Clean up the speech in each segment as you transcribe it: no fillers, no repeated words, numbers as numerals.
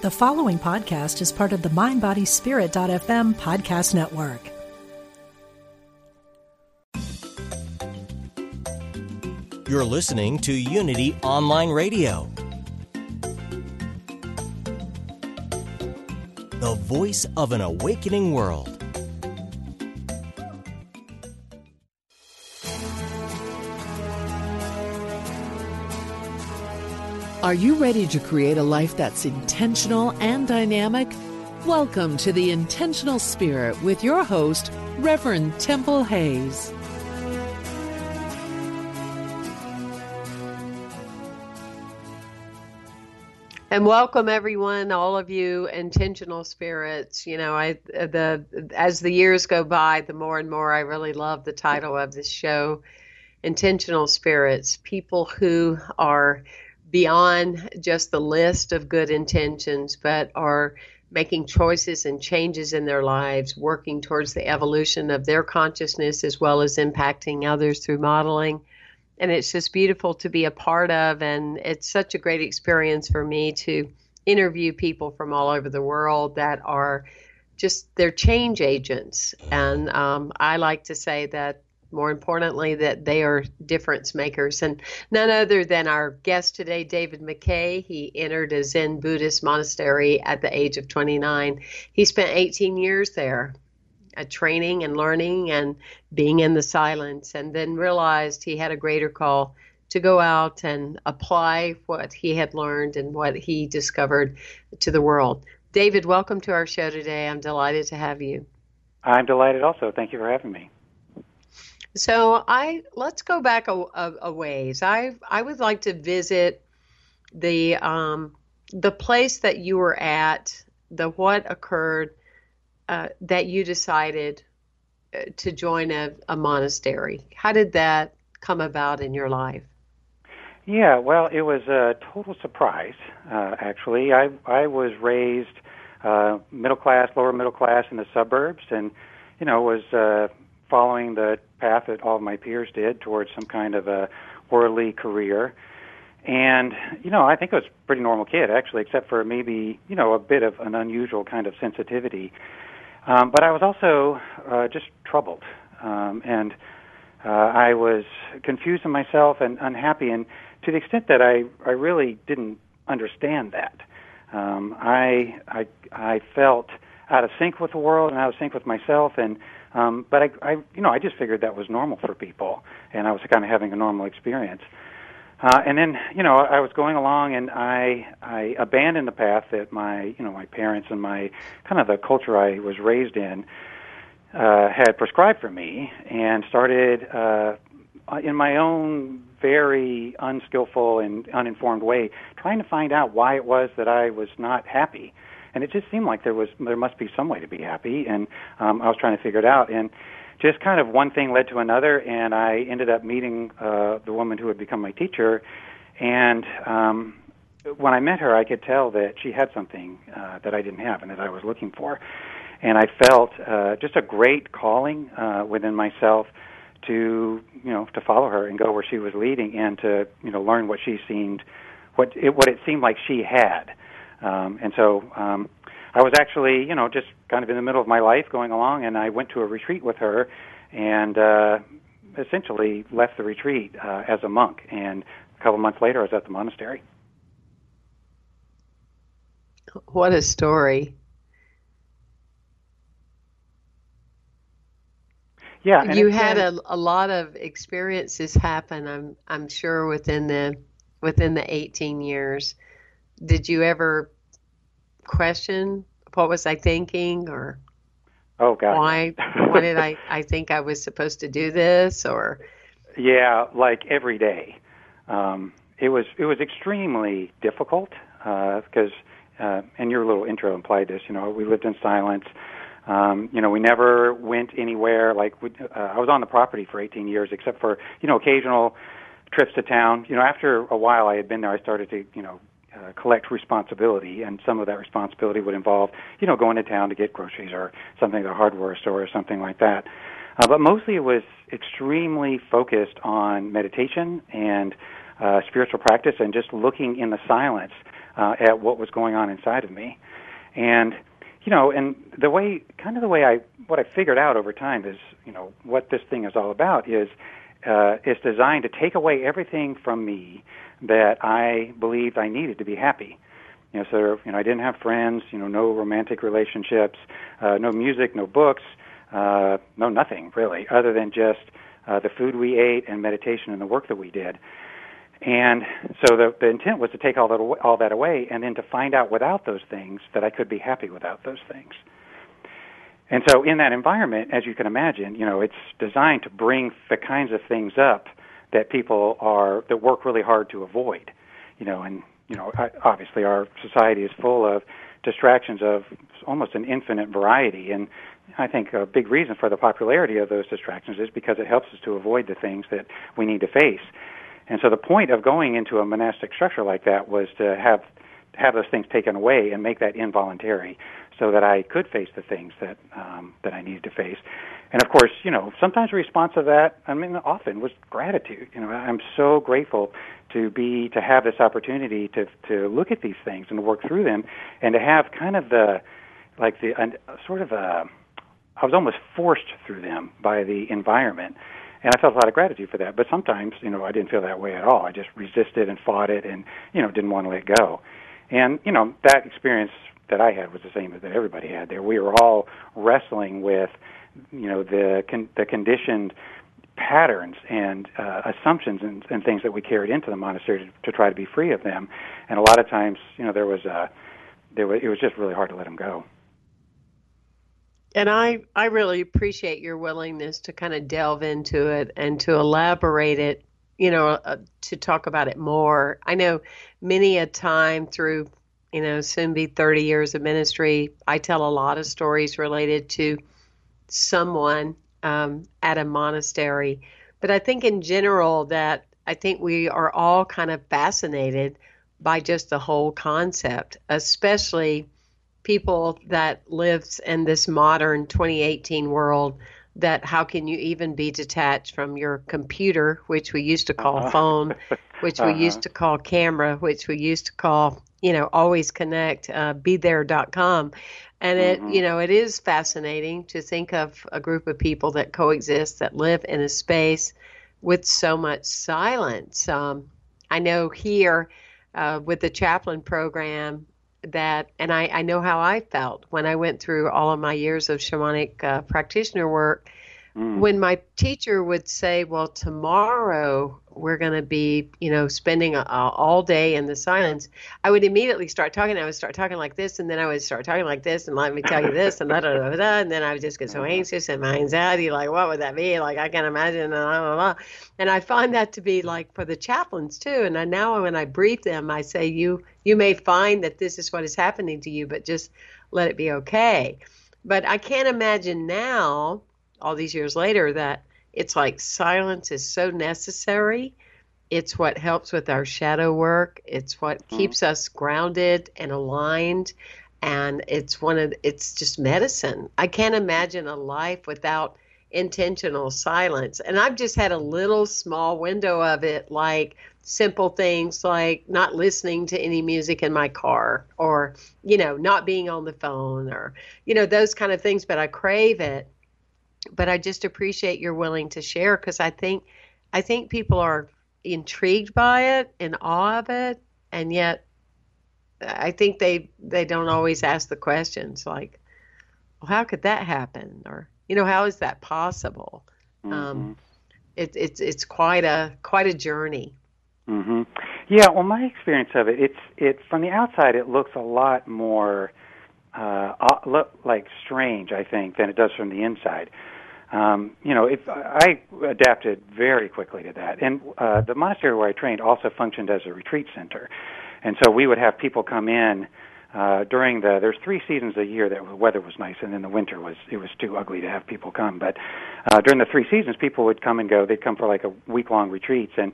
The following podcast is part of the MindBodySpirit.fm podcast network. You're listening to Unity Online Radio, the voice of an awakening world. Are you ready to create a life that's intentional and dynamic? Welcome to the Intentional Spirit with your host, Reverend Temple Hayes. And welcome everyone, all of you Intentional Spirits. You know, as the years go by, the more and more I really love the title of this show, Intentional Spirits, people who are beyond just the list of good intentions, but are making choices and changes in their lives, working towards the evolution of their consciousness as well as impacting others through modeling. And it's just beautiful to be a part of, and it's such a great experience for me to interview people from all over the world that are just, they're change agents. And I like to say that, more importantly, that they are difference makers. And none other than our guest today, David McKay. He entered a Zen Buddhist monastery at the age of 29. He spent 18 years there, training and learning and being in the silence, and then realized he had a greater call to go out and apply what he had learned and what he discovered to the world. David, welcome to our show today. I'm delighted to have you. I'm delighted also. Thank you for having me. So let's go back a ways. I would like to visit the place that you were at, what occurred that you decided to join a monastery. How did that come about in your life? Yeah, well, it was a total surprise. Actually, I was raised middle class, lower middle class in the suburbs, and you know was following the path that all of my peers did towards some kind of a worldly career. And, you know, I think I was a pretty normal kid, actually, except for maybe, you know, a bit of an unusual kind of sensitivity. But I was also just troubled. And I was confused in myself and unhappy, and to the extent that I really didn't understand that. I felt out of sync with the world and out of sync with myself, and but I just figured that was normal for people, and I was kind of having a normal experience. And then, you know, I was going along, and I abandoned the path that my parents and my kind of the culture I was raised in had prescribed for me, and started in my own very unskillful and uninformed way trying to find out why it was that I was not happy. And it just seemed like there must be some way to be happy, and I was trying to figure it out. And just kind of one thing led to another, and I ended up meeting the woman who would become my teacher. And when I met her, I could tell that she had something that I didn't have and that I was looking for. And I felt just a great calling within myself to, you know, to follow her and go where she was leading, and to, you know, learn what she seemed, what it seemed like she had. And so I was actually, you know, just kind of in the middle of my life going along, and I went to a retreat with her, and essentially left the retreat as a monk. And a couple months later, I was at the monastery. What a story. Yeah. And you had a lot of experiences happen, I'm sure, within the 18 years. Did you ever question, what was I thinking, or oh god, why did I think I was supposed to do this? Or yeah, like every day, it was extremely difficult because and your little intro implied this. You know, we lived in silence. You know, we never went anywhere. Like I was on the property for 18 years, except for, you know, occasional trips to town. You know, after a while I had been there, I started to, you know, collect responsibility, and some of that responsibility would involve, you know, going to town to get groceries or something at a hardware store or something like that. But mostly it was extremely focused on meditation and spiritual practice, and just looking in the silence at what was going on inside of me. And, you know, and the way, kind of the way I, what I figured out over time is, you know, what this thing is all about is it's designed to take away everything from me that I believed I needed to be happy. You know, so, you know, I didn't have friends, you know, no romantic relationships, no music, no books, no nothing really, other than just the food we ate and meditation and the work that we did. And so the intent was to take all that away and then to find out without those things that I could be happy without those things. And so in that environment, as you can imagine, you know, it's designed to bring the kinds of things up that people that work really hard to avoid, you know, and, you know, obviously our society is full of distractions of almost an infinite variety, and I think a big reason for the popularity of those distractions is because it helps us to avoid the things that we need to face. And so the point of going into a monastic structure like that was to have those things taken away and make that involuntary so that I could face the things that I needed to face. And, of course, you know, sometimes the response to that, I mean, often was gratitude. You know, I'm so grateful to have this opportunity to look at these things and to work through them and to have kind of I was almost forced through them by the environment. And I felt a lot of gratitude for that. But sometimes, you know, I didn't feel that way at all. I just resisted and fought it and, you know, didn't want to let go. And, you know, that experience that I had was the same as that everybody had there. We were all wrestling with, you know, the conditioned patterns and assumptions and things that we carried into the monastery to try to be free of them. And a lot of times, you know, it was just really hard to let them go. And I really appreciate your willingness to kind of delve into it and to elaborate it, you know, to talk about it more. I know many a time through, you know, soon be 30 years of ministry, I tell a lot of stories related to someone at a monastery. But I think in general that I think we are all kind of fascinated by just the whole concept, especially people that lives in this modern 2018 world, that how can you even be detached from your computer, which we used to call phone, which we used to call camera, which we used to call, you know, always connect, bethere.com. And it, you know, it is fascinating to think of a group of people that coexist, that live in a space with so much silence. I know here with the chaplain program, I know how I felt when I went through all of my years of shamanic practitioner work, when my teacher would say, well, tomorrow we're going to be, you know, spending all day in the silence. I would immediately start talking. I would start talking like this, and then I would start talking like this, and let me tell you this, and and then I would just get so anxious, and my anxiety, like, what would that be? Like, I can't imagine, And I find that to be like for the chaplains too. And now when I brief them, I say, you may find that this is what is happening to you, but just let it be okay. But I can't imagine now, all these years later, that it's like silence is so necessary. It's what helps with our shadow work. It's what keeps us grounded and aligned. And it's just medicine. I can't imagine a life without intentional silence. And I've just had a little small window of it, like simple things like not listening to any music in my car, or, you know, not being on the phone, or, you know, those kind of things, but I crave it. But I just appreciate you're willing to share, because I think people are intrigued by it, in awe of it, and yet I think they don't always ask the questions like, well, how could that happen? Or, you know, how is that possible? It's quite a journey. Yeah, well, my experience of it, it's from the outside it looks a lot more like strange, I think, than it does from the inside. You know, I adapted very quickly to that. And the monastery where I trained also functioned as a retreat center. And so we would have people come in during there's 3 seasons a year that the weather was nice, and then the winter it was too ugly to have people come. But during the 3 seasons, people would come and go. They'd come for like a week-long retreats. And,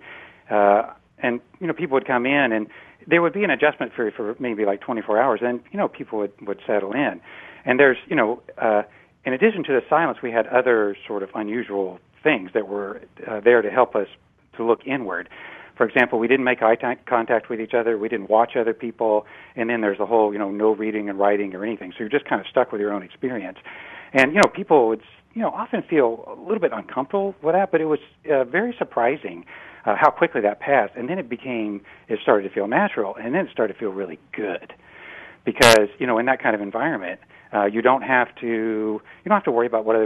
you know, people would come in, and there would be an adjustment period for maybe like 24 hours, and, you know, people would settle in. And there's, you know, in addition to the silence, we had other sort of unusual things that were there to help us to look inward. For example, we didn't make eye contact with each other, we didn't watch other people, and then there's the whole, no reading and writing or anything. So you're just kind of stuck with your own experience. And, people would, often feel a little bit uncomfortable with that, but it was very surprising how quickly that passed. And then it started to feel natural, and then it started to feel really good. Because, in that kind of environment, you don't have to worry about what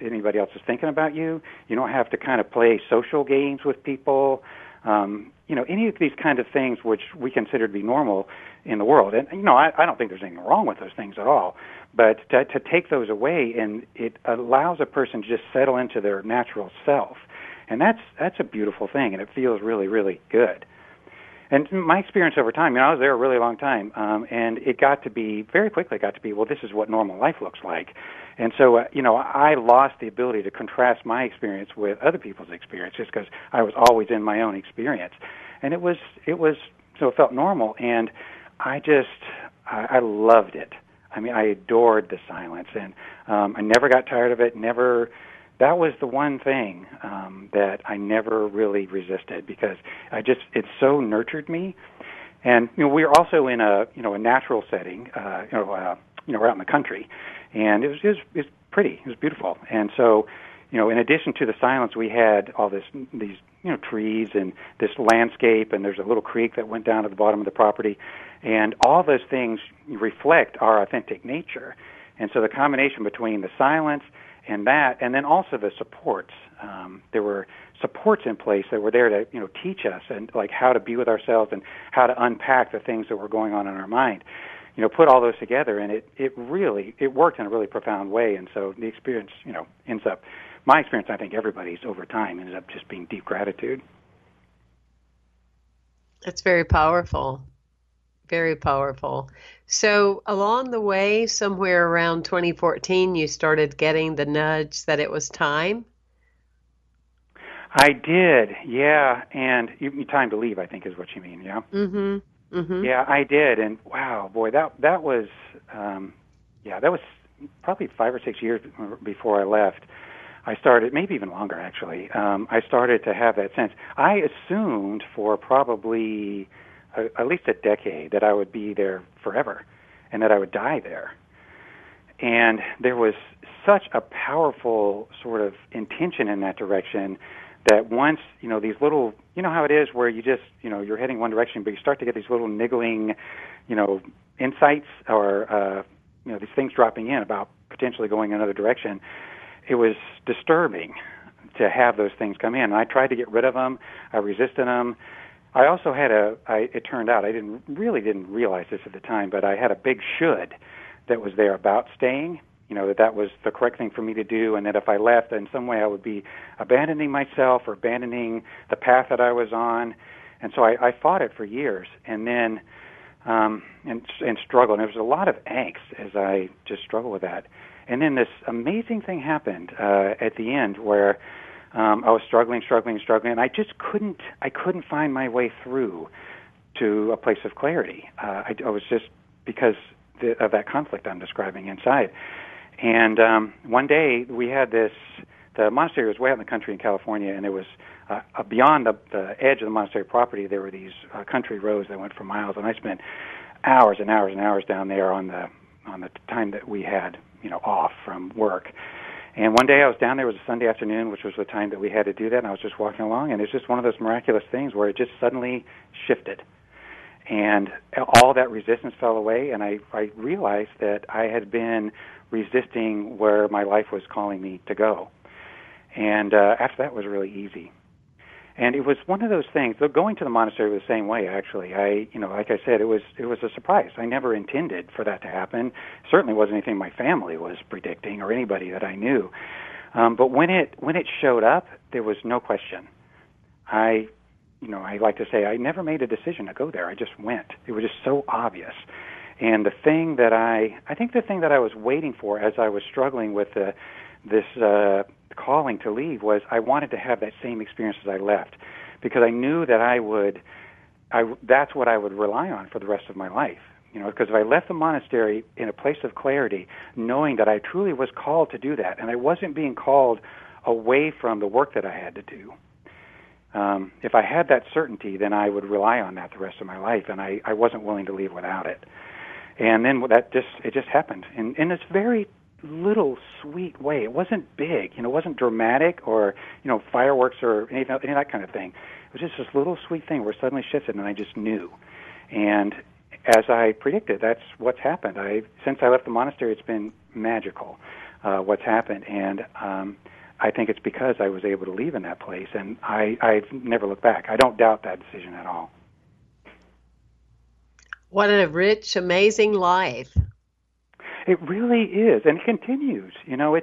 anybody else is thinking about you. You don't have to kind of play social games with people. Any of these kind of things which we consider to be normal in the world. And, I don't think there's anything wrong with those things at all. But to take those away, and it allows a person to just settle into their natural self. And that's a beautiful thing, and it feels really, really good. And my experience over time, I was there a really long time, and it got to be, very quickly got to be, well, this is what normal life looks like. And so, I lost the ability to contrast my experience with other people's experience just because I was always in my own experience. And it felt normal, and I loved it. I adored the silence, and I never got tired of it, that was the one thing that I never really resisted because it so nurtured me. And we were also in a natural setting, we're out in the country, and it was pretty, it was beautiful. And so, in addition to the silence, we had all these trees and this landscape, and there's a little creek that went down to the bottom of the property, and all those things reflect our authentic nature. And so the combination between the silence and that, and then also the supports. There were supports in place that were there to, teach us and like how to be with ourselves and how to unpack the things that were going on in our mind. Put all those together, and it really worked in a really profound way. And so the experience, my experience, I think everybody's over time ended up just being deep gratitude. That's very powerful. Very powerful. So along the way, somewhere around 2014, you started getting the nudge that it was time? I did, yeah. And time to leave, I think is what you mean, yeah? Mm-hmm. Mm-hmm. Yeah, I did. And wow, boy, that was, that was probably 5 or 6 years before I left. I started, maybe even longer, actually. I started to have that sense. I assumed for probably at least a decade that I would be there forever and that I would die there. And there was such a powerful sort of intention in that direction that once, these little, how it is where you just, you're heading one direction, but you start to get these little niggling, insights or, these things dropping in about potentially going another direction. It was disturbing to have those things come in. And I tried to get rid of them. I resisted them. I also had it turned out, I really didn't realize this at the time, but I had a big should that was there about staying, that was the correct thing for me to do, and that if I left in some way I would be abandoning myself or abandoning the path that I was on. And so I fought it for years and then and struggled. And there was a lot of angst as I just struggled with that. And then this amazing thing happened at the end where I was struggling, and I just couldn't find my way through to a place of clarity. I was just, because of that conflict I'm describing inside. And one day we had the monastery was way out in the country in California, and it was beyond the edge of the monastery property, there were these country roads that went for miles, and I spent hours and hours and hours down there on the time that we had, off from work. And one day I was down there, it was a Sunday afternoon, which was the time that we had to do that, and I was just walking along, and it's just one of those miraculous things where it just suddenly shifted. And all that resistance fell away, and I realized that I had been resisting where my life was calling me to go. And after that was really easy. And it was one of those things, though going to the monastery was the same way, actually. Like I said, it was a surprise. I never intended for that to happen. Certainly wasn't anything my family was predicting or anybody that I knew. But when it showed up, there was no question. I like to say I never made a decision to go there. I just went. It was just so obvious. And the thing that I was waiting for as I was struggling with this calling to leave was I wanted to have that same experience as I left, because I knew that that's what I would rely on for the rest of my life, because if I left the monastery in a place of clarity, knowing that I truly was called to do that, and I wasn't being called away from the work that I had to do, If I had that certainty, then I would rely on that the rest of my life, and I wasn't willing to leave without it. And then it just happened in this very little sweet way. It wasn't big, it wasn't dramatic or fireworks or any of that kind of thing. It was just this little sweet thing where it suddenly shifted, and I just knew. And as I predicted, that's what's happened. Since I left the monastery, it's been magical what's happened, and I think it's because I was able to leave in that place, and I've never looked back. I don't doubt that decision at all. What a rich, amazing life. It really is, and it continues. I'm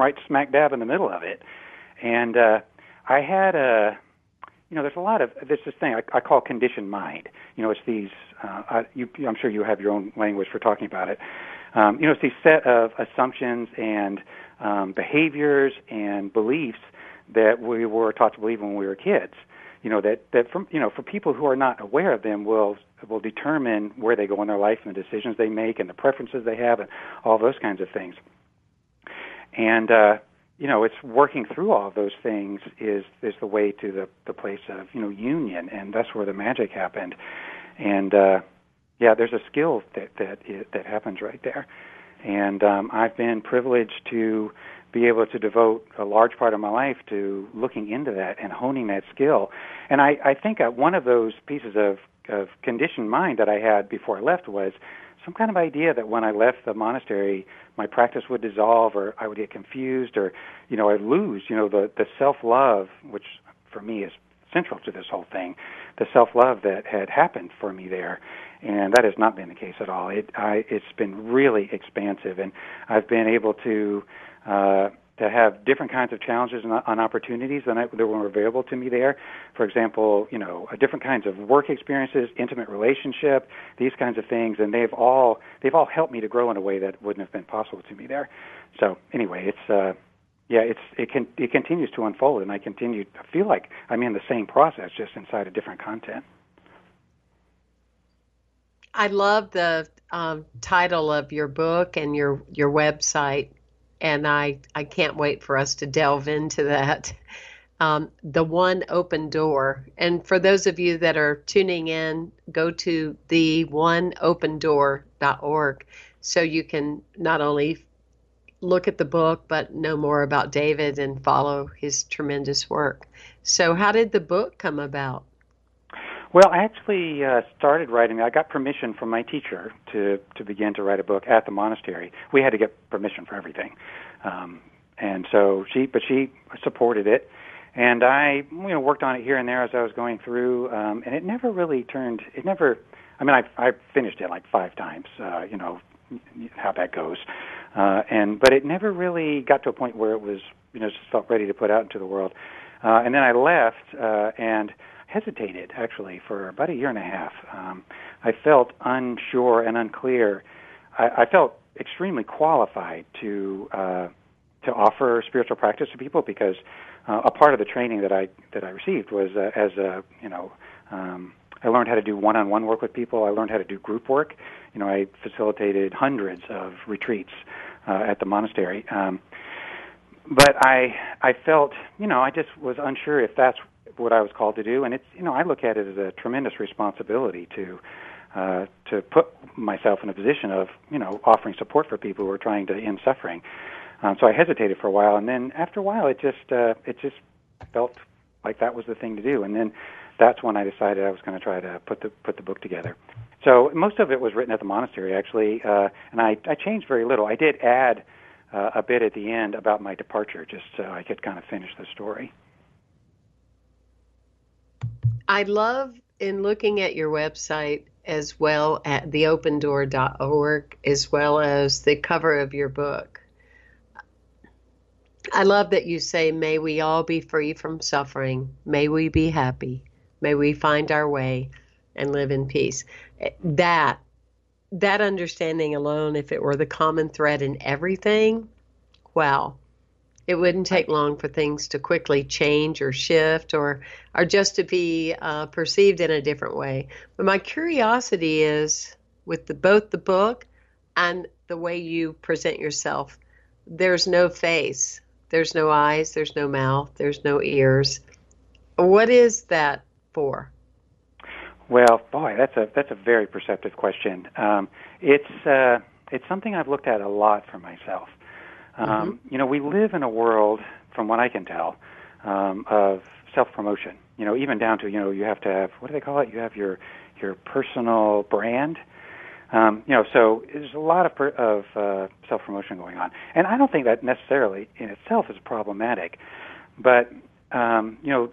right smack dab in the middle of it. And I had a, there's this thing I call conditioned mind. It's these, I'm sure you have your own language for talking about it. It's these set of assumptions and behaviors and beliefs that we were taught to believe when we were kids. For people who are not aware of them will determine where they go in their life and the decisions they make and the preferences they have and all those kinds of things. And, it's working through all of those things is the way to the place of, union, and that's where the magic happened. And, there's a skill that happens right there. And I've been privileged to be able to devote a large part of my life to looking into that and honing that skill. And I think one of those pieces of conditioned mind that I had before I left was some kind of idea that when I left the monastery, my practice would dissolve, or I would get confused, or, I'd lose, the self-love, which for me is central to this whole thing, the self-love that had happened for me there. And that has not been the case at all. It's been really expansive, and I've been able to have different kinds of challenges and opportunities that were available to me there. For example, different kinds of work experiences, intimate relationship, these kinds of things, and they've all helped me to grow in a way that wouldn't have been possible to me there. So anyway, it continues to unfold, and I feel like I'm in the same process, just inside a different content. I love the title of your book and your website, and I can't wait for us to delve into that. The One Open Door. And for those of you that are tuning in, go to theoneopendoor.org so you can not only look at the book, but know more about David and follow his tremendous work. So how did the book come about? Well, I actually started writing. I got permission from my teacher to begin to write a book at the monastery. We had to get permission for everything, and so she supported it, and I worked on it here and there as I was going through, and it never really turned. It never. I mean, I finished it like 5 times. How that goes, but it never really got to a point where it was just felt ready to put out into the world, and then I left and hesitated, actually, for about 1.5 years. I felt unsure and unclear. I felt extremely qualified to offer spiritual practice to people because a part of the training that I received was I learned how to do one-on-one work with people. I learned how to do group work. I facilitated hundreds of retreats at the monastery, but I felt I just was unsure if that's what I was called to do, and it's I look at it as a tremendous responsibility to put myself in a position of offering support for people who are trying to end suffering. So I hesitated for a while, and then after a while, it just felt like that was the thing to do, and then that's when I decided I was going to try to put the book together. So most of it was written at the monastery, actually, and I changed very little. I did add a bit at the end about my departure, just so I could kind of finish the story. I love, in looking at your website as well at theopendoor.org, as well as the cover of your book, I love that you say, may we all be free from suffering. May we be happy. May we find our way and live in peace. That understanding alone, if it were the common thread in everything, wow. It wouldn't take long for things to quickly change or shift or just to be perceived in a different way. But my curiosity is, with both the book and the way you present yourself, there's no face, there's no eyes, there's no mouth, there's no ears. What is that for? Well, boy, that's a very perceptive question. It's something I've looked at a lot for myself. You know, we live in a world, from what I can tell, of self-promotion. You know, even down to, you know, you have to have, what do they call it? You have your personal brand. You know, so there's a lot of self-promotion going on. And I don't think that necessarily in itself is problematic. But, you know,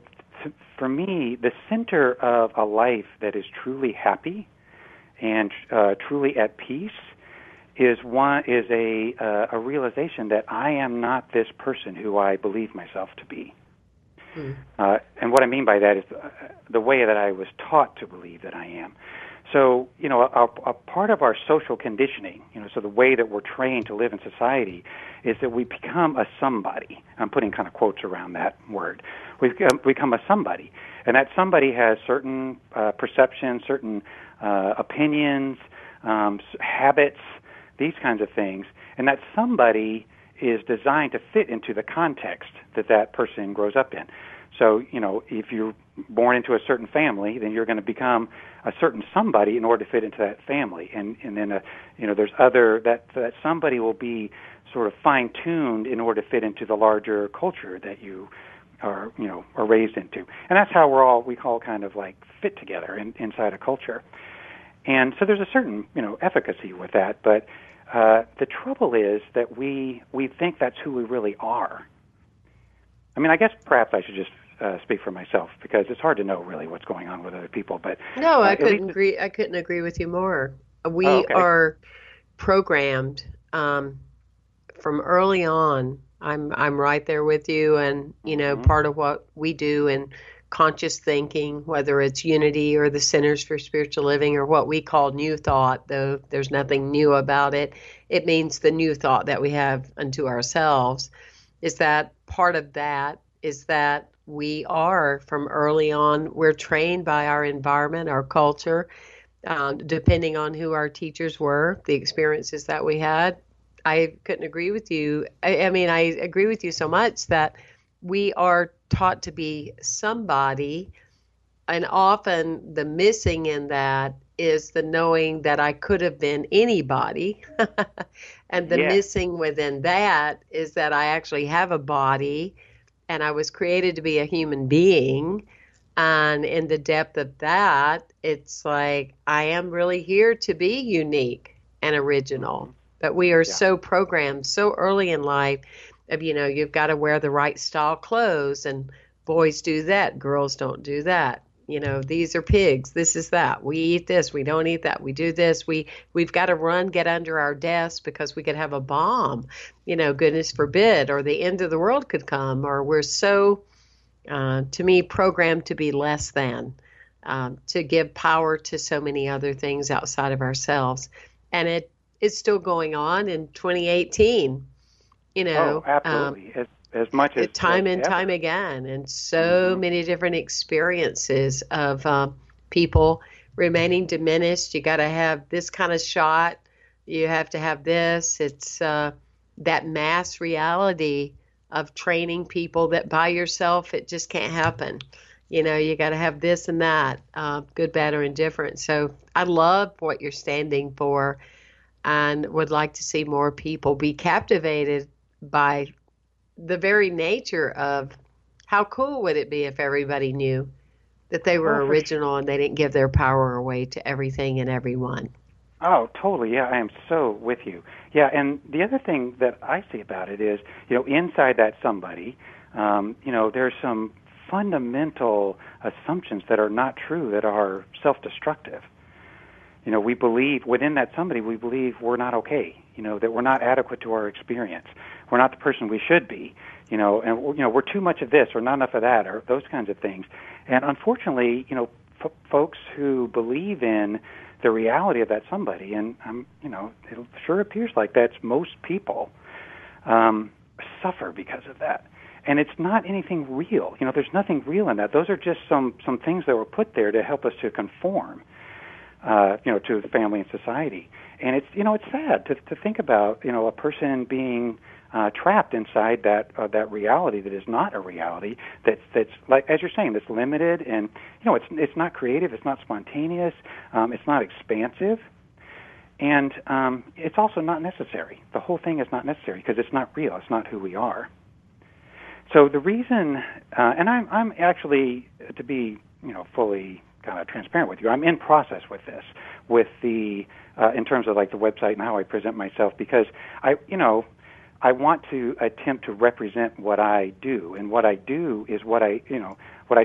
for me, the center of a life that is truly happy and truly at peace is a realization that I am not this person who I believe myself to be. And what I mean by that is the way that I was taught to believe that I am. So, you know, a part of our social conditioning, you know, so the way that we're trained to live in society is that we become a somebody. I'm putting kind of quotes around that word. We become a somebody. And that somebody has certain perceptions, certain opinions, habits, these kinds of things. And that somebody is designed to fit into the context that that person grows up in. So, you know, if you're born into a certain family, then you're going to become a certain somebody in order to fit into that family. And then, you know, there's other, that somebody will be sort of fine-tuned in order to fit into the larger culture that you are, you know, are raised into. And that's how we all kind of like fit together inside a culture. And so there's a certain, you know, efficacy with that. But the trouble is that we think that's who we really are. I mean, I guess perhaps I should just speak for myself, because it's hard to know really what's going on with other people. But no, I couldn't agree. I couldn't agree with you more. We are programmed from early on. I'm right there with you, and you know, part of what we do in conscious thinking, whether it's Unity or the Centers for Spiritual Living or what we call New Thought, though there's nothing new about it. It means the new thought that we have unto ourselves. Is that part of that is that we are, from early on, we're trained by our environment, our culture, depending on who our teachers were, the experiences that we had. I couldn't agree with you. I mean, I agree with you so much that we are taught to be somebody, and often the missing in that is the knowing that I could have been anybody. And the missing within that is that I actually have a body and I was created to be a human being. And in the depth of that, it's like, I am really here to be unique and original. But we are so programmed so early in life of, you know, you've got to wear the right style clothes and boys do that, girls don't do that. You know, these are pigs, this is that, we eat this, we don't eat that, we do this, we've got to run, get under our desk because we could have a bomb, you know, goodness forbid, or the end of the world could come, or we're so, to me, programmed to be less than, to give power to so many other things outside of ourselves. And it's still going on in 2018, you know. Oh, absolutely. As much as time and time again, and so many different experiences of people remaining diminished. You got to have this kind of shot. You have to have this. It's that mass reality of training people that by yourself it just can't happen. You know, you got to have this and that, good, bad, or indifferent. So I love what you're standing for, and would like to see more people be captivated by the very nature of how cool would it be if everybody knew that they were original and they didn't give their power away to everything and everyone. Oh, totally. Yeah, I am so with you. Yeah, and the other thing that I see about it is, you know, inside that somebody, you know, there's some fundamental assumptions that are not true, that are self-destructive. You know, we believe within that somebody, we believe we're not okay, you know, that we're not adequate to our experience. We're not the person we should be, you know, and, you know, we're too much of this or not enough of that or those kinds of things. And unfortunately, you know, folks who believe in the reality of that somebody, and, you know, it sure appears like that's most people, suffer because of that. And it's not anything real. You know, there's nothing real in that. Those are just some things that were put there to help us to conform, you know, to the family and society. And it's, you know, it's sad to think about, you know, a person being trapped inside that reality that is not a reality. That's like, as you're saying, that's limited, and it's not creative, it's not spontaneous, it's not expansive. And it's also not necessary. The whole thing is not necessary because it's not real. It's not who we are. So the reason, and I'm actually, to be fully kind of transparent with you, I'm in process with this, with the in terms of like the website and how I present myself, because I want to attempt to represent what I do, and what I do is what I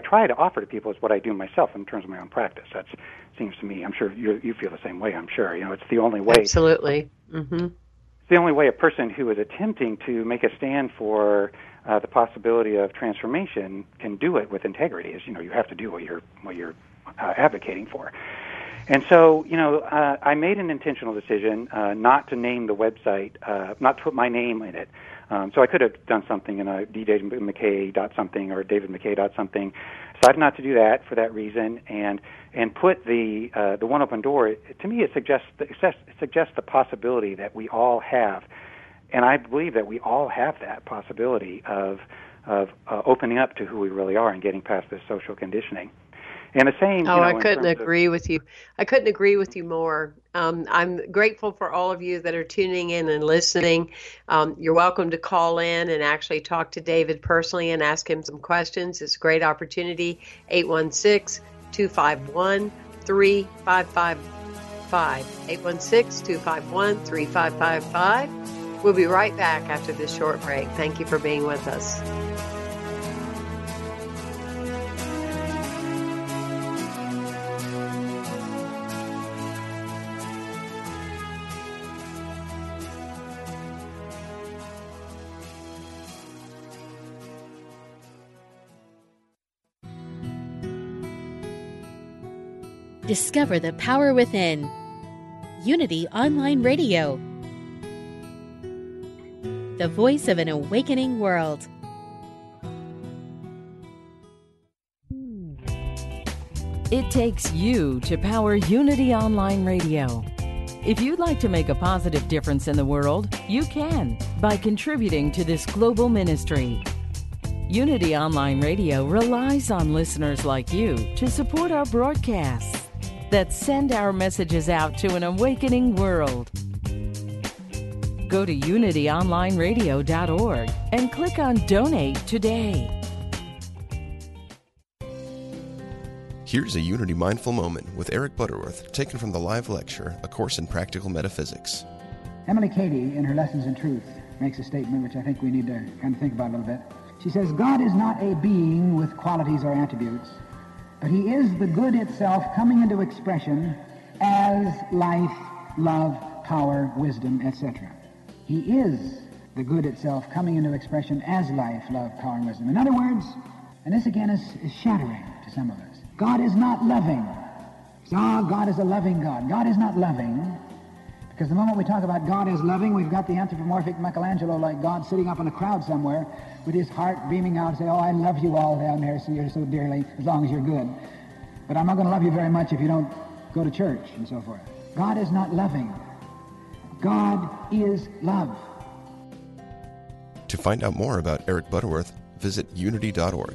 try to offer to people is what I do myself in terms of my own practice. That's seems to me, I'm sure you feel the same way, I'm sure. It's the only way. Absolutely. Mm-hmm. It's the only way a person who is attempting to make a stand for the possibility of transformation can do it with integrity. Is you have to do what you're advocating for. And so, I made an intentional decision not to name the website, not to put my name in it. So I could have done something in a DMcKay.something or DavidMcKay.something. Decided not to do that for that reason, and put the One Open Door. To me, it suggests the possibility that we all have, and I believe that we all have that possibility of opening up to who we really are and getting past this social conditioning. And the same. Oh, I couldn't agree with you. I couldn't agree with you more. I'm grateful for all of you that are tuning in and listening. You're welcome to call in and actually talk to David personally and ask him some questions. It's a great opportunity. 816-251-3555. 816-251-3555. We'll be right back after this short break. Thank you for being with us. Discover the power within. Unity Online Radio. The voice of an awakening world. It takes you to power Unity Online Radio. If you'd like to make a positive difference in the world, you can by contributing to this global ministry. Unity Online Radio relies on listeners like you to support our broadcasts that send our messages out to an awakening world. Go to unityonlineradio.org and click on Donate today. Here's a Unity Mindful Moment with Eric Butterworth, taken from the live lecture, A Course in Practical Metaphysics. Emily Cady, in her Lessons in Truth, makes a statement which I think we need to kind of think about a little bit. She says, God is not a being with qualities or attributes, but he is the good itself coming into expression as life, love, power, wisdom, etc. He is the good itself coming into expression as life, love, power, and wisdom. In other words, and this again is shattering to some of us, God is not loving. God is a loving God. God is not loving, because the moment we talk about God as loving, we've got the anthropomorphic Michelangelo like God sitting up in a crowd somewhere with his heart beaming out, say, oh, I love you all down there, so you're so dearly, as long as you're good. But I'm not going to love you very much if you don't go to church and so forth. God is not loving. God is love. To find out more about Eric Butterworth, visit unity.org.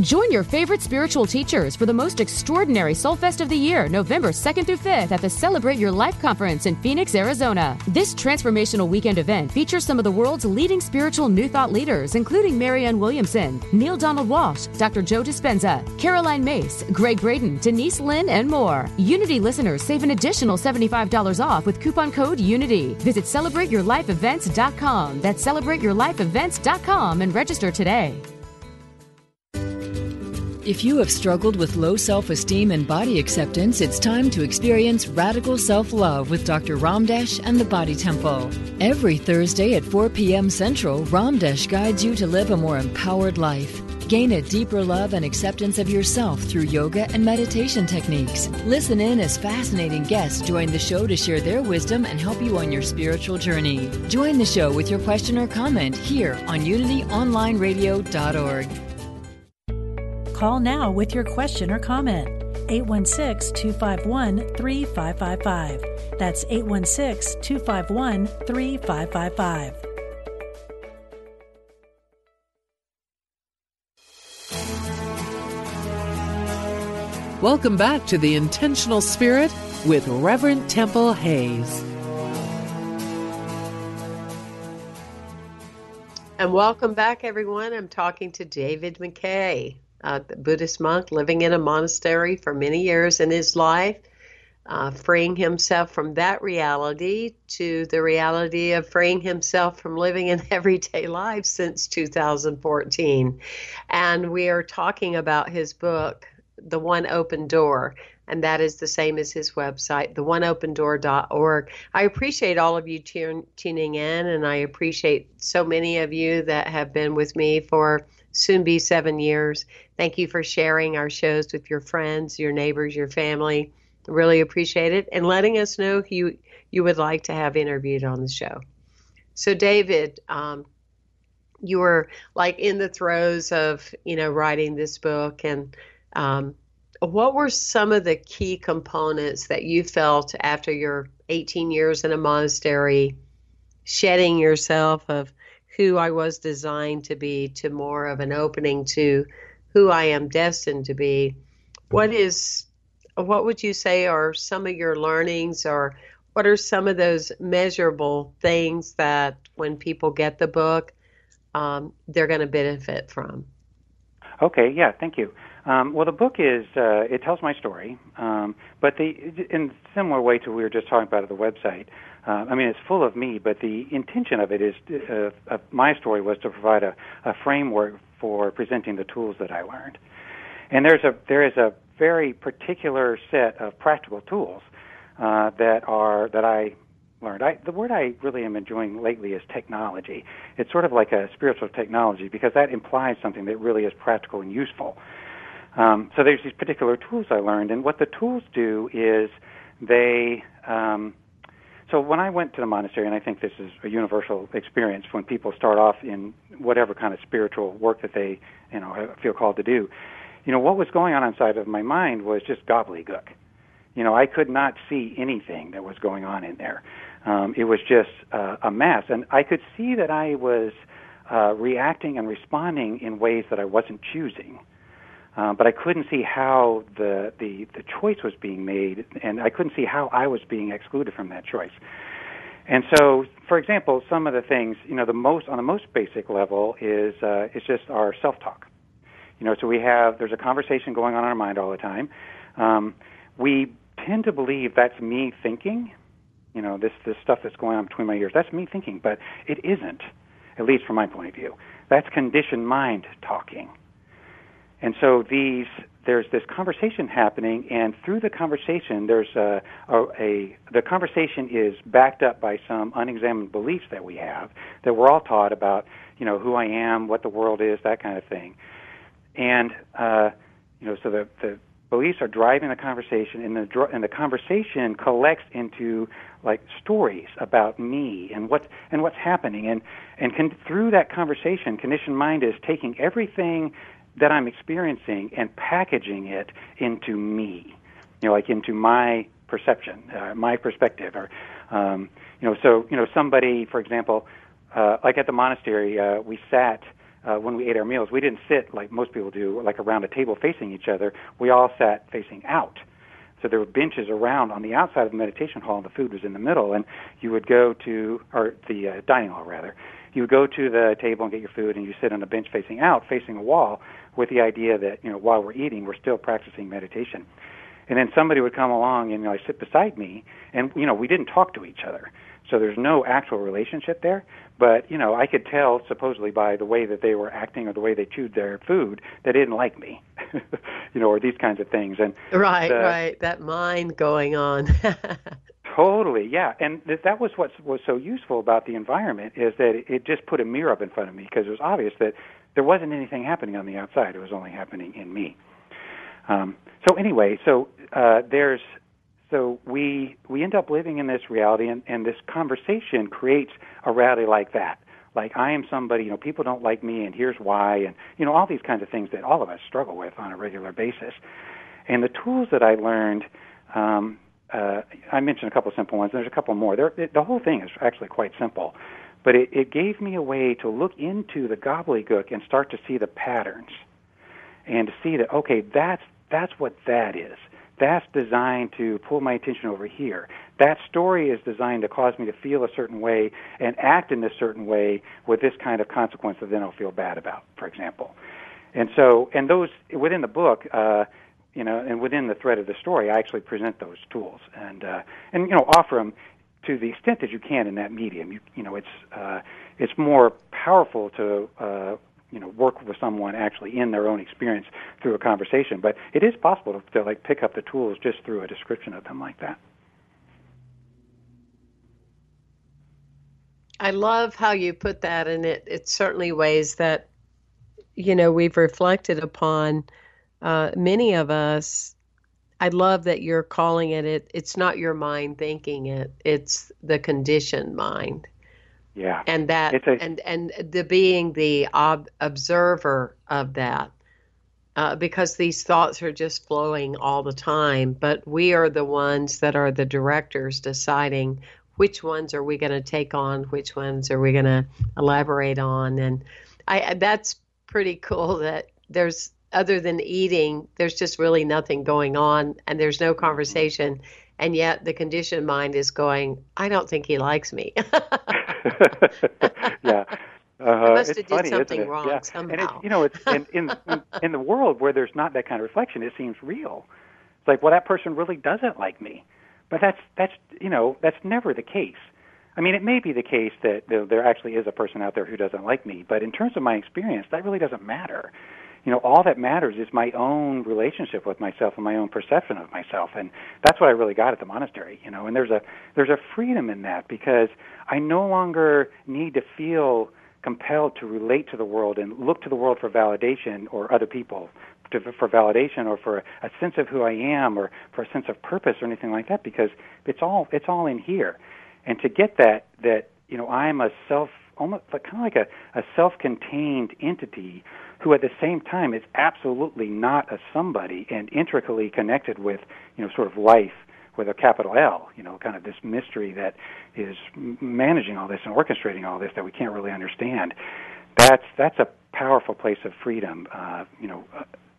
Join your favorite spiritual teachers for the most extraordinary Soul Fest of the year, November 2nd through 5th at the Celebrate Your Life Conference in Phoenix, Arizona. This transformational weekend event features some of the world's leading spiritual New Thought leaders, including Marianne Williamson, Neale Donald Walsch, Dr. Joe Dispenza, Caroline Myss, Gregg Braden, Denise Linn, and more. Unity listeners save an additional $75 off with coupon code UNITY. Visit CelebrateYourLifeEvents.com. That's CelebrateYourLifeEvents.com and register today. If you have struggled with low self-esteem and body acceptance, it's time to experience radical self-love with Dr. Ramdesh and the Body Temple. Every Thursday at 4 p.m. Central, Ramdesh guides you to live a more empowered life. Gain a deeper love and acceptance of yourself through yoga and meditation techniques. Listen in as fascinating guests join the show to share their wisdom and help you on your spiritual journey. Join the show with your question or comment here on UnityOnlineRadio.org. Call now with your question or comment. 816-251-3555. That's 816-251-3555. Welcome back to The Intentional Spirit with Reverend Temple Hayes. And welcome back, everyone. I'm talking to David McKay, the Buddhist monk living in a monastery for many years in his life, freeing himself from that reality to the reality of freeing himself from living an everyday life since 2014. And we are talking about his book, The One Open Door, and that is the same as his website, theoneopendoor.org. I appreciate all of you tuning in, and I appreciate so many of you that have been with me for soon be 7 years. Thank you for sharing our shows with your friends, your neighbors, your family. Really appreciate it. And letting us know who you would like to have interviewed on the show. So David, you were like in the throes of, writing this book. And what were some of the key components that you felt after your 18 years in a monastery, shedding yourself of who I was designed to be, to more of an opening to who I am destined to be? What would you say are some of your learnings, or what are some of those measurable things that when people get the book, they're going to benefit from? Okay, yeah, thank you. Well, the book is, it tells my story, but in similar way to we were just talking about at the website, it's full of me, but the intention of it is, my story was to provide a framework for presenting the tools that I learned. And there is a very particular set of practical tools that I learned. The word I really am enjoying lately is technology. It's sort of like a spiritual technology, because that implies something that really is practical and useful. So there's these particular tools I learned, and what the tools do is so when I went to the monastery, and I think this is a universal experience when people start off in whatever kind of spiritual work that they, feel called to do, what was going on inside of my mind was just gobbledygook. I could not see anything that was going on in there. It was just a mess, and I could see that I was reacting and responding in ways that I wasn't choosing. But I couldn't see how the choice was being made, and I couldn't see how I was being excluded from that choice. And so, for example, some of the things, on the most basic level is it's just our self-talk. So there's a conversation going on in our mind all the time. We tend to believe that's me thinking, this stuff that's going on between my ears, that's me thinking, but it isn't, at least from my point of view. That's conditioned mind talking. And so there's this conversation happening, and through the conversation, there's the conversation is backed up by some unexamined beliefs that we have, that we're all taught about, who I am, what the world is, that kind of thing. And so the beliefs are driving the conversation, and the conversation collects into like stories about me and what's happening, and through that conversation, conditioned mind is taking everything that I'm experiencing and packaging it into me, into my perception, my perspective, or, somebody, for example, like at the monastery, we sat, when we ate our meals, we didn't sit like most people do, like around a table facing each other. We all sat facing out. So there were benches around on the outside of the meditation hall, and the food was in the middle, and you would go to, or the dining hall rather, you would go to the table and get your food, and you sit on a bench facing out, facing a wall, with the idea that, while we're eating, we're still practicing meditation. And then somebody would come along and sit beside me, and, we didn't talk to each other. So there's no actual relationship there. But, I could tell supposedly by the way that they were acting or the way they chewed their food, they didn't like me. you know, or these kinds of things. And right, that mind going on. Totally, yeah. And that was what was so useful about the environment, is that it just put a mirror up in front of me, because it was obvious that there wasn't anything happening on the outside. It was only happening in me. So we end up living in this reality, and this conversation creates a reality like that. Like, I am somebody, you know, people don't like me, and here's why, and, you know, all these kinds of things that all of us struggle with on a regular basis. And the tools that I learned, I mentioned a couple simple ones, and there's a couple more. The whole thing is actually quite simple, but it gave me a way to look into the gobbledygook and start to see the patterns, and to see that, okay, that's what that is. That's designed to pull my attention over here. That story is designed to cause me to feel a certain way and act in this certain way with this kind of consequence that then I'll feel bad about, for example. And so, and those within the book, and within the thread of the story, I actually present those tools and you know, offer them to the extent that you can in that medium. It's more powerful to work with someone actually in their own experience through a conversation. But it is possible to like pick up the tools just through a description of them like that. I love how you put that, and it certainly ways that, you know, we've reflected upon, many of us. I love that you're calling it. It's not your mind thinking it. It's the conditioned mind. Yeah. And that and the being the observer of that, because these thoughts are just flowing all the time, but we are the ones that are the directors, deciding which ones are we going to take on, which ones are we going to elaborate on. And that's pretty cool that there's, other than eating, there's just really nothing going on, and there's no conversation. And yet the conditioned mind is going, I don't think he likes me. Yeah. I must have did something wrong somehow. And in the world where there's not that kind of reflection, it seems real. It's like, well, that person really doesn't like me. But that's never the case. I mean, it may be the case that there actually is a person out there who doesn't like me, but in terms of my experience, that really doesn't matter. You know, all that matters is my own relationship with myself and my own perception of myself, and that's what I really got at the monastery, you know. And there's a freedom in that, because I no longer need to feel compelled to relate to the world and look to the world for validation, or other people for validation, or for a sense of who I am, or for a sense of purpose or anything like that, because it's all in here. And to get that you know, I'm a self, almost kind of like a self-contained entity, who at the same time is absolutely not a somebody, and intricately connected with, you know, sort of life with a capital L, you know, kind of this mystery that is managing all this and orchestrating all this that we can't really understand. That's a powerful place of freedom,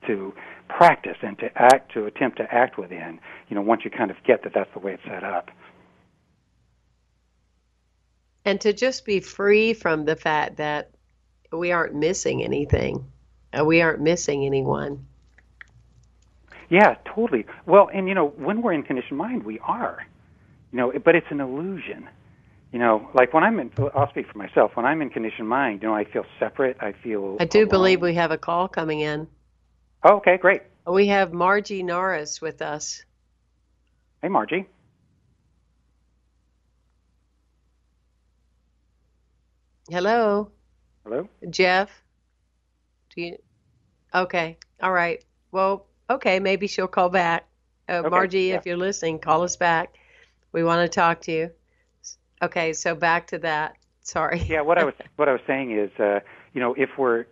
to practice and to attempt to act within, you know, once you kind of get that's the way it's set up. And to just be free from the fact that we aren't missing anything. We aren't missing anyone. Yeah, totally. Well, and, you know, when we're in conditioned mind, we are. You know, but it's an illusion. You know, like I'll speak for myself. When I'm in conditioned mind, you know, I feel separate. I do believe we have a call coming in. Oh, okay, great. We have Margie Norris with us. Hey, Margie. Hello. Hello? Jeff? Okay. All right. Well, okay, maybe she'll call back. Okay. Margie, if you're listening, call us back. We want to talk to you. Okay, so back to that. Sorry. Yeah, what I was saying is, you know, if we're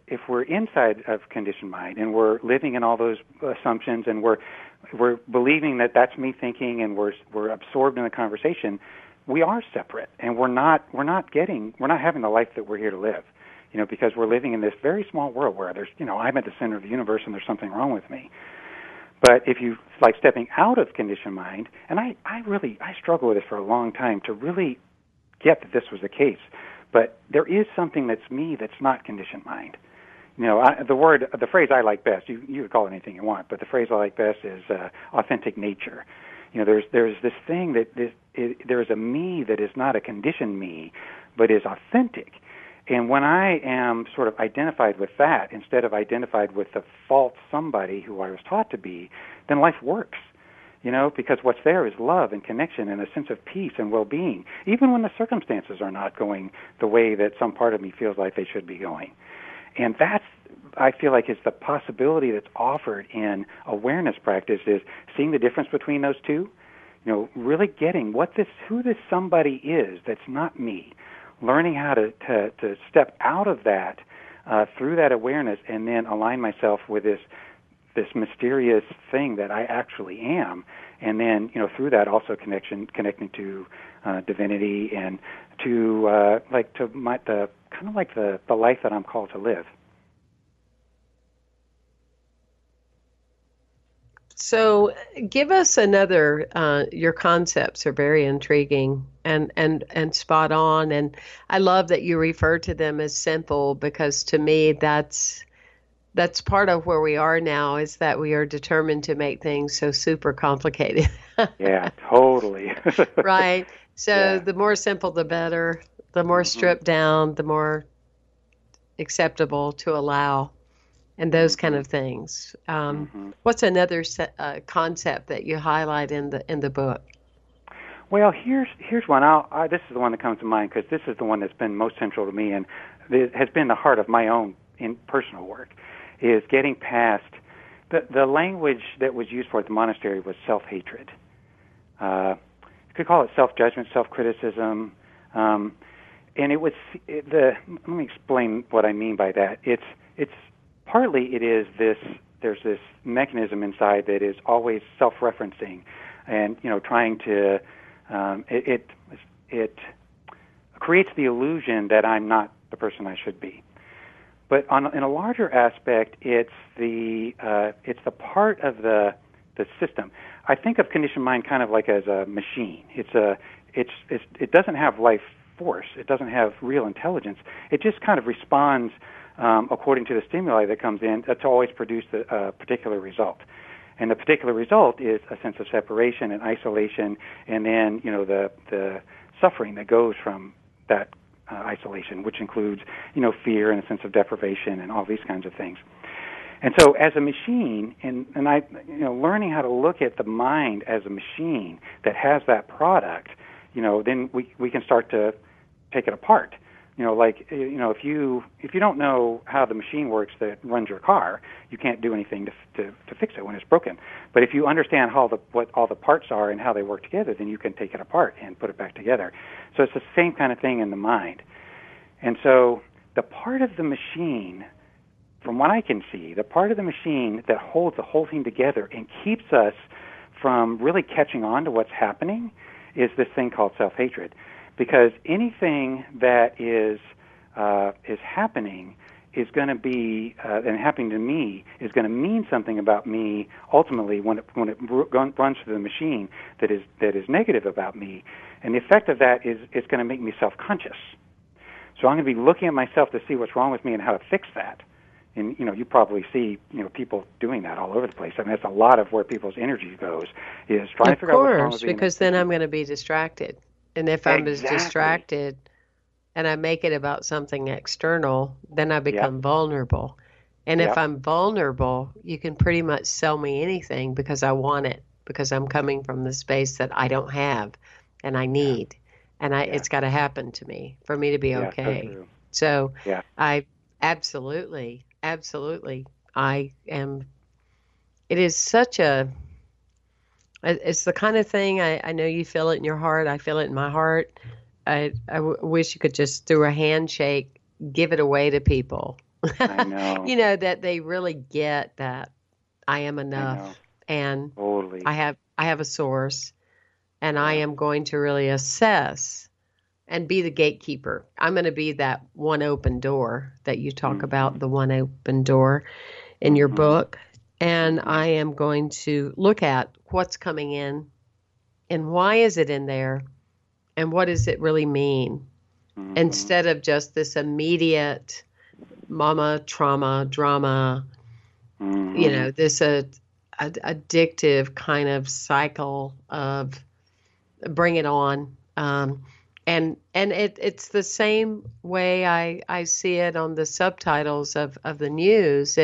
inside of conditioned mind, and we're living in all those assumptions, and we're believing that that's me thinking, and we're absorbed in the conversation, we are separate, and we're not having the life that we're here to live. You know, because we're living in this very small world where there's, you know, I'm at the center of the universe and there's something wrong with me. But if you like stepping out of conditioned mind, and I really struggled with this for a long time to really get that this was the case. But there is something that's me that's not conditioned mind. You know, the phrase I like best. You would call it anything you want, but the phrase I like best is authentic nature. You know, there's this thing that there is a me that is not a conditioned me, but is authentic. And when I am sort of identified with that instead of identified with the false somebody who I was taught to be, then life works, you know, because what's there is love and connection and a sense of peace and well-being, even when the circumstances are not going the way that some part of me feels like they should be going. And that's, I feel like, is the possibility that's offered in awareness practice, is seeing the difference between those two, you know, really getting what this, who this somebody is that's not me, learning how to step out of that through that awareness, and then align myself with this mysterious thing that I actually am, and then, you know, through that also connecting to divinity and to the life that I'm called to live. So, give us another. Your concepts are very intriguing and spot on, and I love that you refer to them as simple, because to me that's part of where we are now, is that we are determined to make things so super complicated. Yeah, totally. Right. So The more simple, the better. The more stripped down, the more acceptable to allow, and those kind of things. What's another concept that you highlight in the book? Well, here's one. This is the one that comes to mind because this is the one that's been most central to me, and it has been the heart of my own in personal work, is getting past the language that was used for it at the monastery was self-hatred. You could call it self-judgment, self-criticism. And it was let me explain what I mean by that. It's partly there's this mechanism inside that is always self-referencing, and you know, trying to it creates the illusion that I'm not the person I should be. But in a larger aspect, it's the part of the system. I think of conditioned mind kind of like as a machine. It doesn't have life force. It doesn't have real intelligence. It just kind of responds according to the stimuli that comes in to always produce a particular result. And the particular result is a sense of separation and isolation, and then, you know, the suffering that goes from that isolation, which includes, you know, fear and a sense of deprivation and all these kinds of things. And so as a machine, and I, you know, learning how to look at the mind as a machine that has that product, you know, then we can start to take it apart. You know, like, you know, if you don't know how the machine works that runs your car, you can't do anything to fix it when it's broken. But if you understand what all the parts are and how they work together, then you can take it apart and put it back together. So it's the same kind of thing in the mind. And so the part of the machine, from what I can see, the part of the machine that holds the whole thing together and keeps us from really catching on to what's happening is this thing called self-hatred, because anything that is happening is going to be and happening to me is going to mean something about me ultimately when it runs through the machine that is negative about me, and the effect of that is it's going to make me self-conscious. So I'm going to be looking at myself to see what's wrong with me and how to fix that. And, you know, you probably see, you know, people doing that all over the place. I mean, that's a lot of where people's energy goes, is trying to figure out what's wrong with me. Of course, because then I'm going to be distracted. And if I'm distracted and I make it about something external, then I become vulnerable. And if I'm vulnerable, you can pretty much sell me anything because I want it, because I'm coming from the space that I don't have and I need. And it's got to happen to me for me to be okay. So I absolutely. I am. It is such a. It's the kind of thing I know you feel it in your heart. I feel it in my heart. I wish you could just, through a handshake, give it away to people. I know. You know, that they really get that I am enough, and totally. I have a source, and I am going to really assess and be the gatekeeper. I'm going to be that one open door that you talk about, the one open door in your book. And I am going to look at what's coming in and why is it in there and what does it really mean, instead of just this immediate mama trauma, drama, you know, this addictive kind of cycle of bring it on. And it's the same way I see it on the subtitles of the news.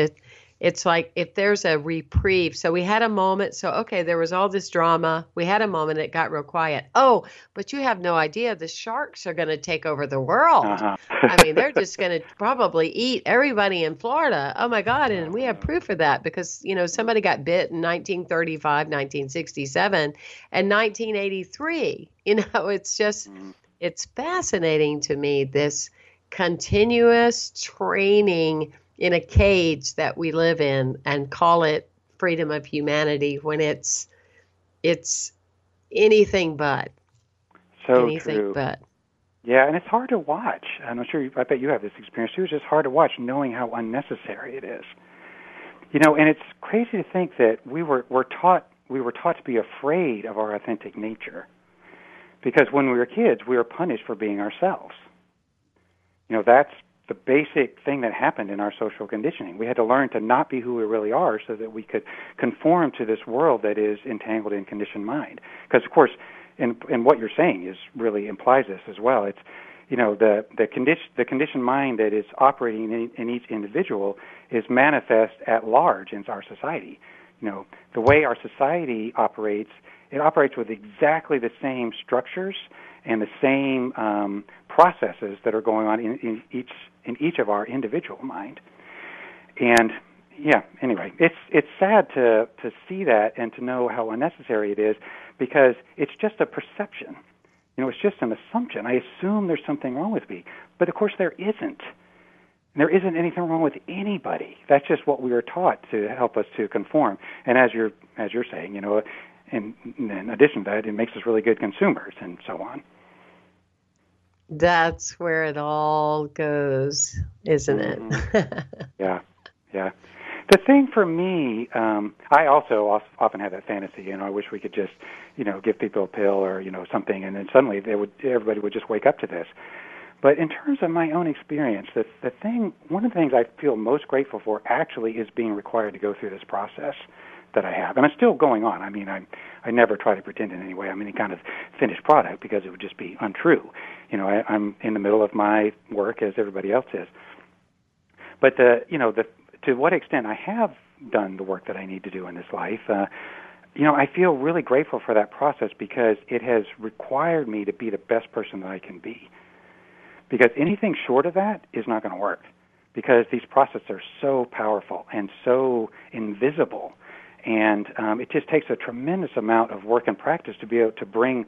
It's like if there's a reprieve. So we had a moment. So, okay, there was all this drama. We had a moment. It got real quiet. Oh, but you have no idea. The sharks are going to take over the world. Uh-huh. I mean, they're just going to probably eat everybody in Florida. Oh, my God. And we have proof of that because, you know, somebody got bit in 1935, 1967, and 1983. You know, it's just, it's fascinating to me, this continuous training in a cage that we live in and call it freedom of humanity when it's anything but. So anything true. But. Yeah, and it's hard to watch. And I bet you have this experience too. It's just hard to watch knowing how unnecessary it is. You know, and it's crazy to think that we were taught to be afraid of our authentic nature. Because when we were kids, we were punished for being ourselves. You know, that's the basic thing that happened in our social conditioning. We had to learn to not be who we really are so that we could conform to this world that is entangled in conditioned mind. Because, of course, and what you're saying is really implies this as well. It's, you know, the conditioned mind that is operating in each individual is manifest at large in our society. You know, the way our society operates, it operates with exactly the same structures and the same processes that are going on in each of our individual mind. And, yeah, anyway, it's sad to see that and to know how unnecessary it is because it's just a perception. You know, it's just an assumption. I assume there's something wrong with me. But, of course, there isn't. There isn't anything wrong with anybody. That's just what we were taught to help us to conform. And as you're saying, you know, and in addition to that, it makes us really good consumers and so on. That's where it all goes, isn't it? Yeah. The thing for me, I also often have that fantasy, you know, I wish we could just, you know, give people a pill or, you know, something, and then suddenly everybody would just wake up to this. But in terms of my own experience, one of the things I feel most grateful for actually is being required to go through this process that I have. And it's still going on. I mean, I never try to pretend in any way I'm any kind of finished product because it would just be untrue. You know, I'm in the middle of my work as everybody else is. But, to what extent I have done the work that I need to do in this life, you know, I feel really grateful for that process because it has required me to be the best person that I can be. Because anything short of that is not going to work because these processes are so powerful and so invisible. And it just takes a tremendous amount of work and practice to be able to bring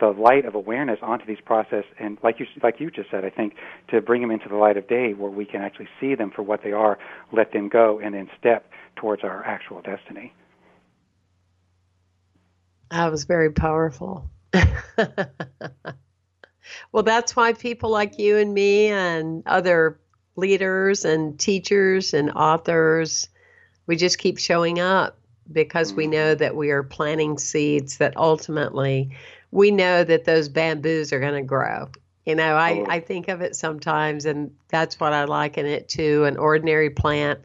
the light of awareness onto these processes. And like you just said, I think, to bring them into the light of day where we can actually see them for what they are, let them go, and then step towards our actual destiny. That was very powerful. Well, that's why people like you and me and other leaders and teachers and authors, we just keep showing up. Because we know that we are planting seeds that ultimately we know that those bamboos are going to grow. You know, I think of it sometimes, and that's what I liken it to, an ordinary plant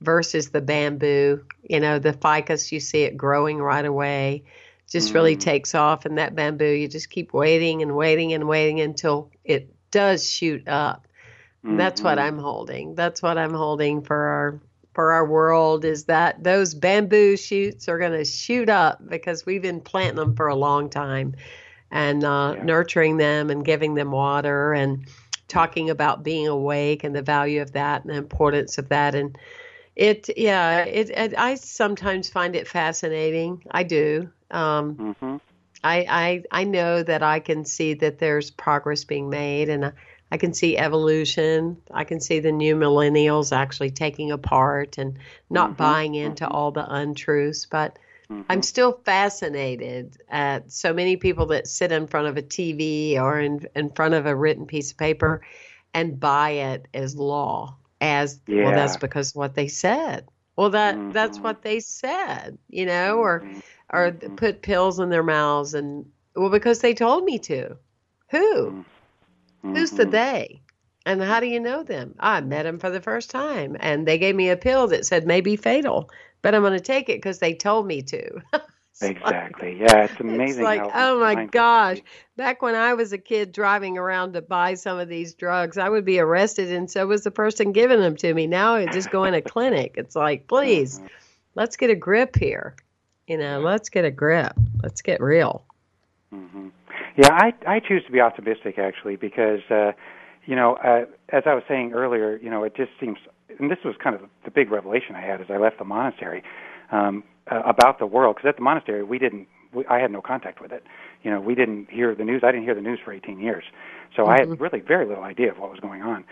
versus the bamboo. You know, the ficus, you see it growing right away, just really takes off. And that bamboo, you just keep waiting and waiting and waiting until it does shoot up. And that's what I'm holding. That's what I'm holding for our world, is that those bamboo shoots are going to shoot up because we've been planting them for a long time and nurturing them and giving them water and talking about being awake and the value of that and the importance of that. And I sometimes find it fascinating. I do. I know that I can see that there's progress being made, and I can see evolution. I can see the new millennials actually taking apart and not buying into all the untruths. But I'm still fascinated at so many people that sit in front of a TV or in front of a written piece of paper and buy it as law. Well, that's because what they said. Well, that's what they said, you know, or put pills in their mouths and, well, because they told me to. Who? Who's the they? And how do you know them? I met them for the first time, and they gave me a pill that said may be fatal, but I'm going to take it because they told me to. Exactly. Yeah, it's amazing. It's like, oh my gosh. Back when I was a kid driving around to buy some of these drugs, I would be arrested, and so was the person giving them to me. Now I just go in a clinic. It's like, please, let's get a grip here. You know, let's get a grip. Let's get real. Mm-hmm. Yeah, I choose to be optimistic, actually, because, as I was saying earlier, it just seems, and this was kind of the big revelation I had as I left the monastery, about the world, because at the monastery I had no contact with it. We didn't hear the news. I didn't hear the news for 18 years, so I had really very little idea of what was going on.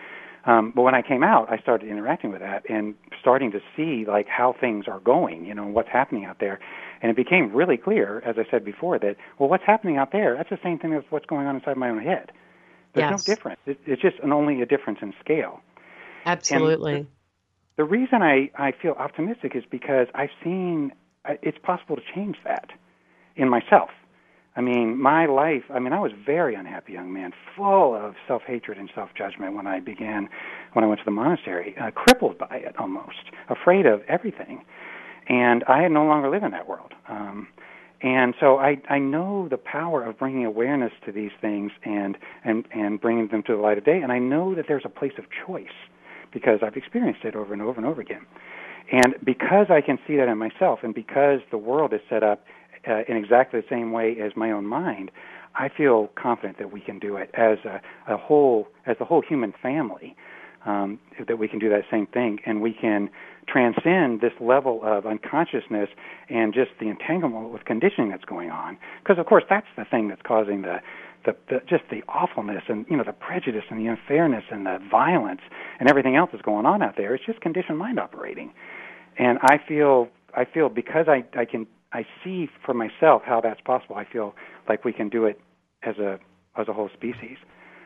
But when I came out, I started interacting with that and starting to see like how things are going, what's happening out there. And it became really clear, as I said before, that, well, what's happening out there, that's the same thing as what's going on inside my own head. There's no difference. It's just only a difference in scale. Absolutely. And the reason I feel optimistic is because I've seen it's possible to change that in myself. My life, I was a very unhappy young man, full of self-hatred and self-judgment when I went to the monastery, crippled by it almost, afraid of everything. And I no longer live in that world. And so I know the power of bringing awareness to these things and bringing them to the light of day. And I know that there's a place of choice because I've experienced it over and over and over again. And because I can see that in myself, and because the world is set up in exactly the same way as my own mind, I feel confident that we can do it as a whole, as the whole human family, that we can do that same thing, and we can transcend this level of unconsciousness and just the entanglement with conditioning that's going on. Because, of course, that's the thing that's causing the awfulness and, the prejudice and the unfairness and the violence and everything else that's going on out there. It's just conditioned mind operating. And I feel because I see for myself how that's possible, I feel like we can do it as a whole species.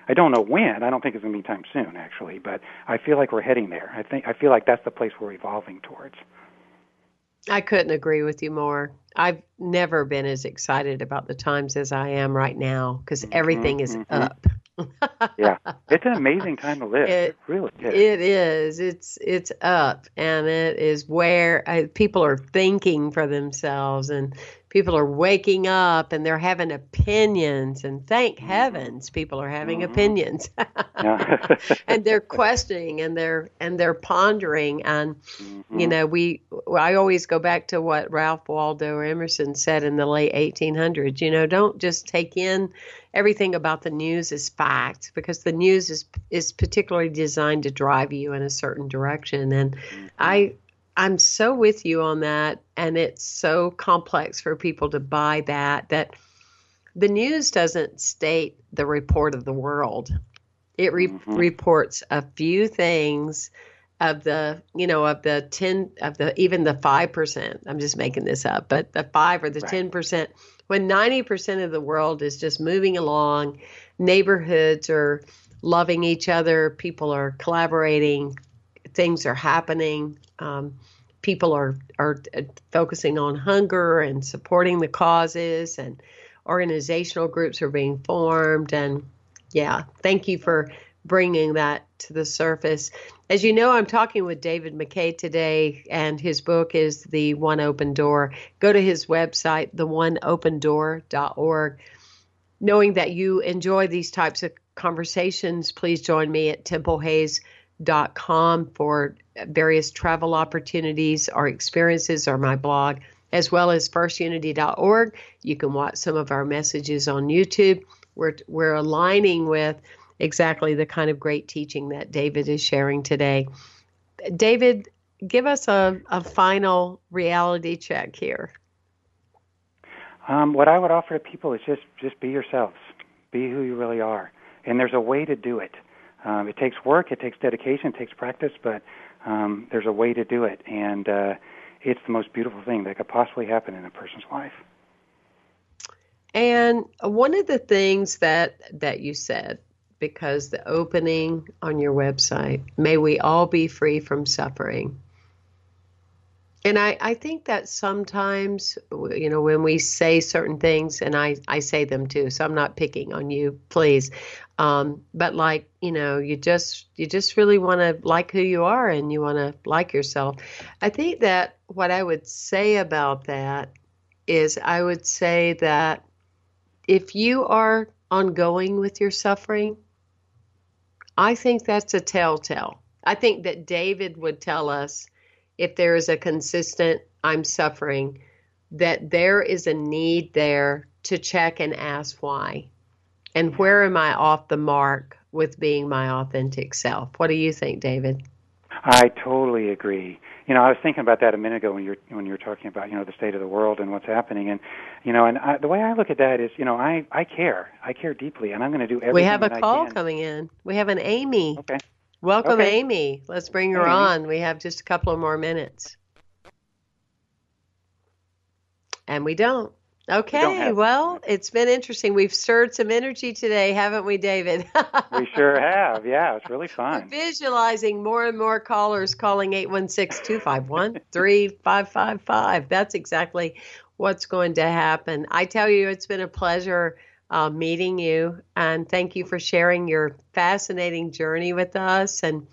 I don't know when. I don't think it's going to be time soon, actually, but I feel like we're heading there. I feel like that's the place we're evolving towards. I couldn't agree with you more. I've never been as excited about the times as I am right now, because everything is up. Yeah, it's an amazing time to live. It really is. It is. It's up, and it is where people are thinking for themselves, and people are waking up, and they're having opinions. And thank heavens, people are having opinions, and they're questioning, and they're pondering. And I always go back to what Ralph Waldo Emerson said in the late 1800s. Don't just take in everything about the news as fact, because the news is particularly designed to drive you in a certain direction. And I'm so with you on that, and it's so complex for people to buy that the news doesn't state the report of the world. It reports a few things of the, of the 10, of the, even the 5%, I'm just making this up, but the 5 or the 10%, when 90% of the world is just moving along, neighborhoods are loving each other, people are collaborating, things are happening, people are focusing on hunger and supporting the causes, and organizational groups are being formed. And thank you for bringing that to the surface. As you know, I'm talking with David McKay today, and his book is The One Open Door. Go to his website, theoneopendoor.org. Knowing that you enjoy these types of conversations, please join me at templehays.com for various travel opportunities or experiences, or my blog, as well as firstunity.org. You can watch some of our messages on YouTube. We're aligning with exactly the kind of great teaching that David is sharing today. David, give us a final reality check here. What I would offer to people is just be yourselves. Be who you really are. And there's a way to do it. It takes work, it takes dedication, it takes practice, but there's a way to do it. And it's the most beautiful thing that could possibly happen in a person's life. And one of the things that you said, because the opening on your website, may we all be free from suffering. And I think that sometimes, when we say certain things, and I say them too, so I'm not picking on you, please. But like, you just really want to like who you are, and you want to like yourself. I think that what I would say about that is I would say that if you are ongoing with your suffering, I think that's a telltale. I think that David would tell us if there is a consistent I'm suffering, that there is a need there to check and ask why. And where am I off the mark with being my authentic self? What do you think, David? I totally agree. You know, I was thinking about that a minute ago when you were talking about, you know, the state of the world and what's happening. And, you know, and the way I look at that is, you know, I care. I care deeply, and I'm going to do everything that I can. We have a call coming in. We have an Amy. Okay. Welcome, okay. Amy. Let's bring her on. We have just a couple of more minutes. And we don't. Okay, well, it's been interesting. We've stirred some energy today, haven't we, David? We sure have. Yeah, it's really fun. We're visualizing more and more callers calling 816-251-3555. That's exactly what's going to happen. I tell you, it's been a pleasure meeting you, and thank you for sharing your fascinating journey with us and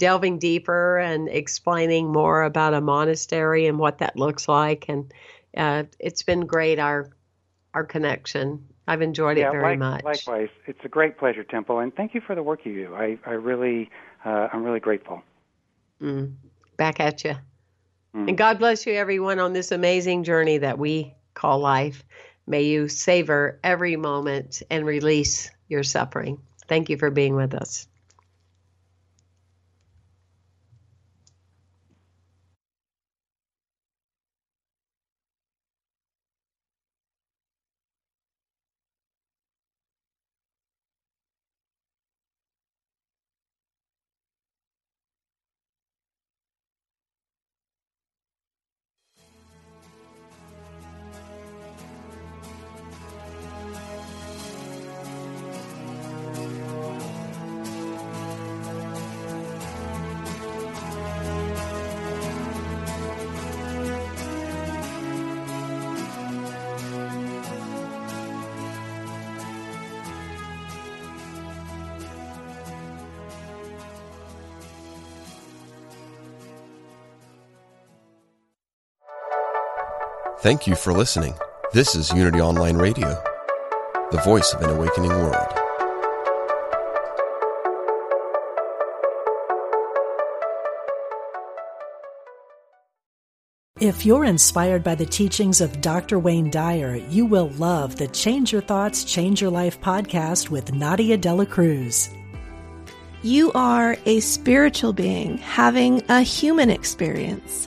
delving deeper and explaining more about a monastery and what that looks like. And it's been great, our connection. I've enjoyed it very much. Likewise. It's a great pleasure, Temple, and thank you for the work you do. I'm really grateful. Back at you. And God bless you, everyone, on this amazing journey that we call life. May you savor every moment and release your suffering. Thank you for being with us. Thank you for listening. This is Unity Online Radio, the voice of an awakening world. If you're inspired by the teachings of Dr. Wayne Dyer, you will love the Change Your Thoughts, Change Your Life podcast with Nadia Dela Cruz. You are a spiritual being having a human experience.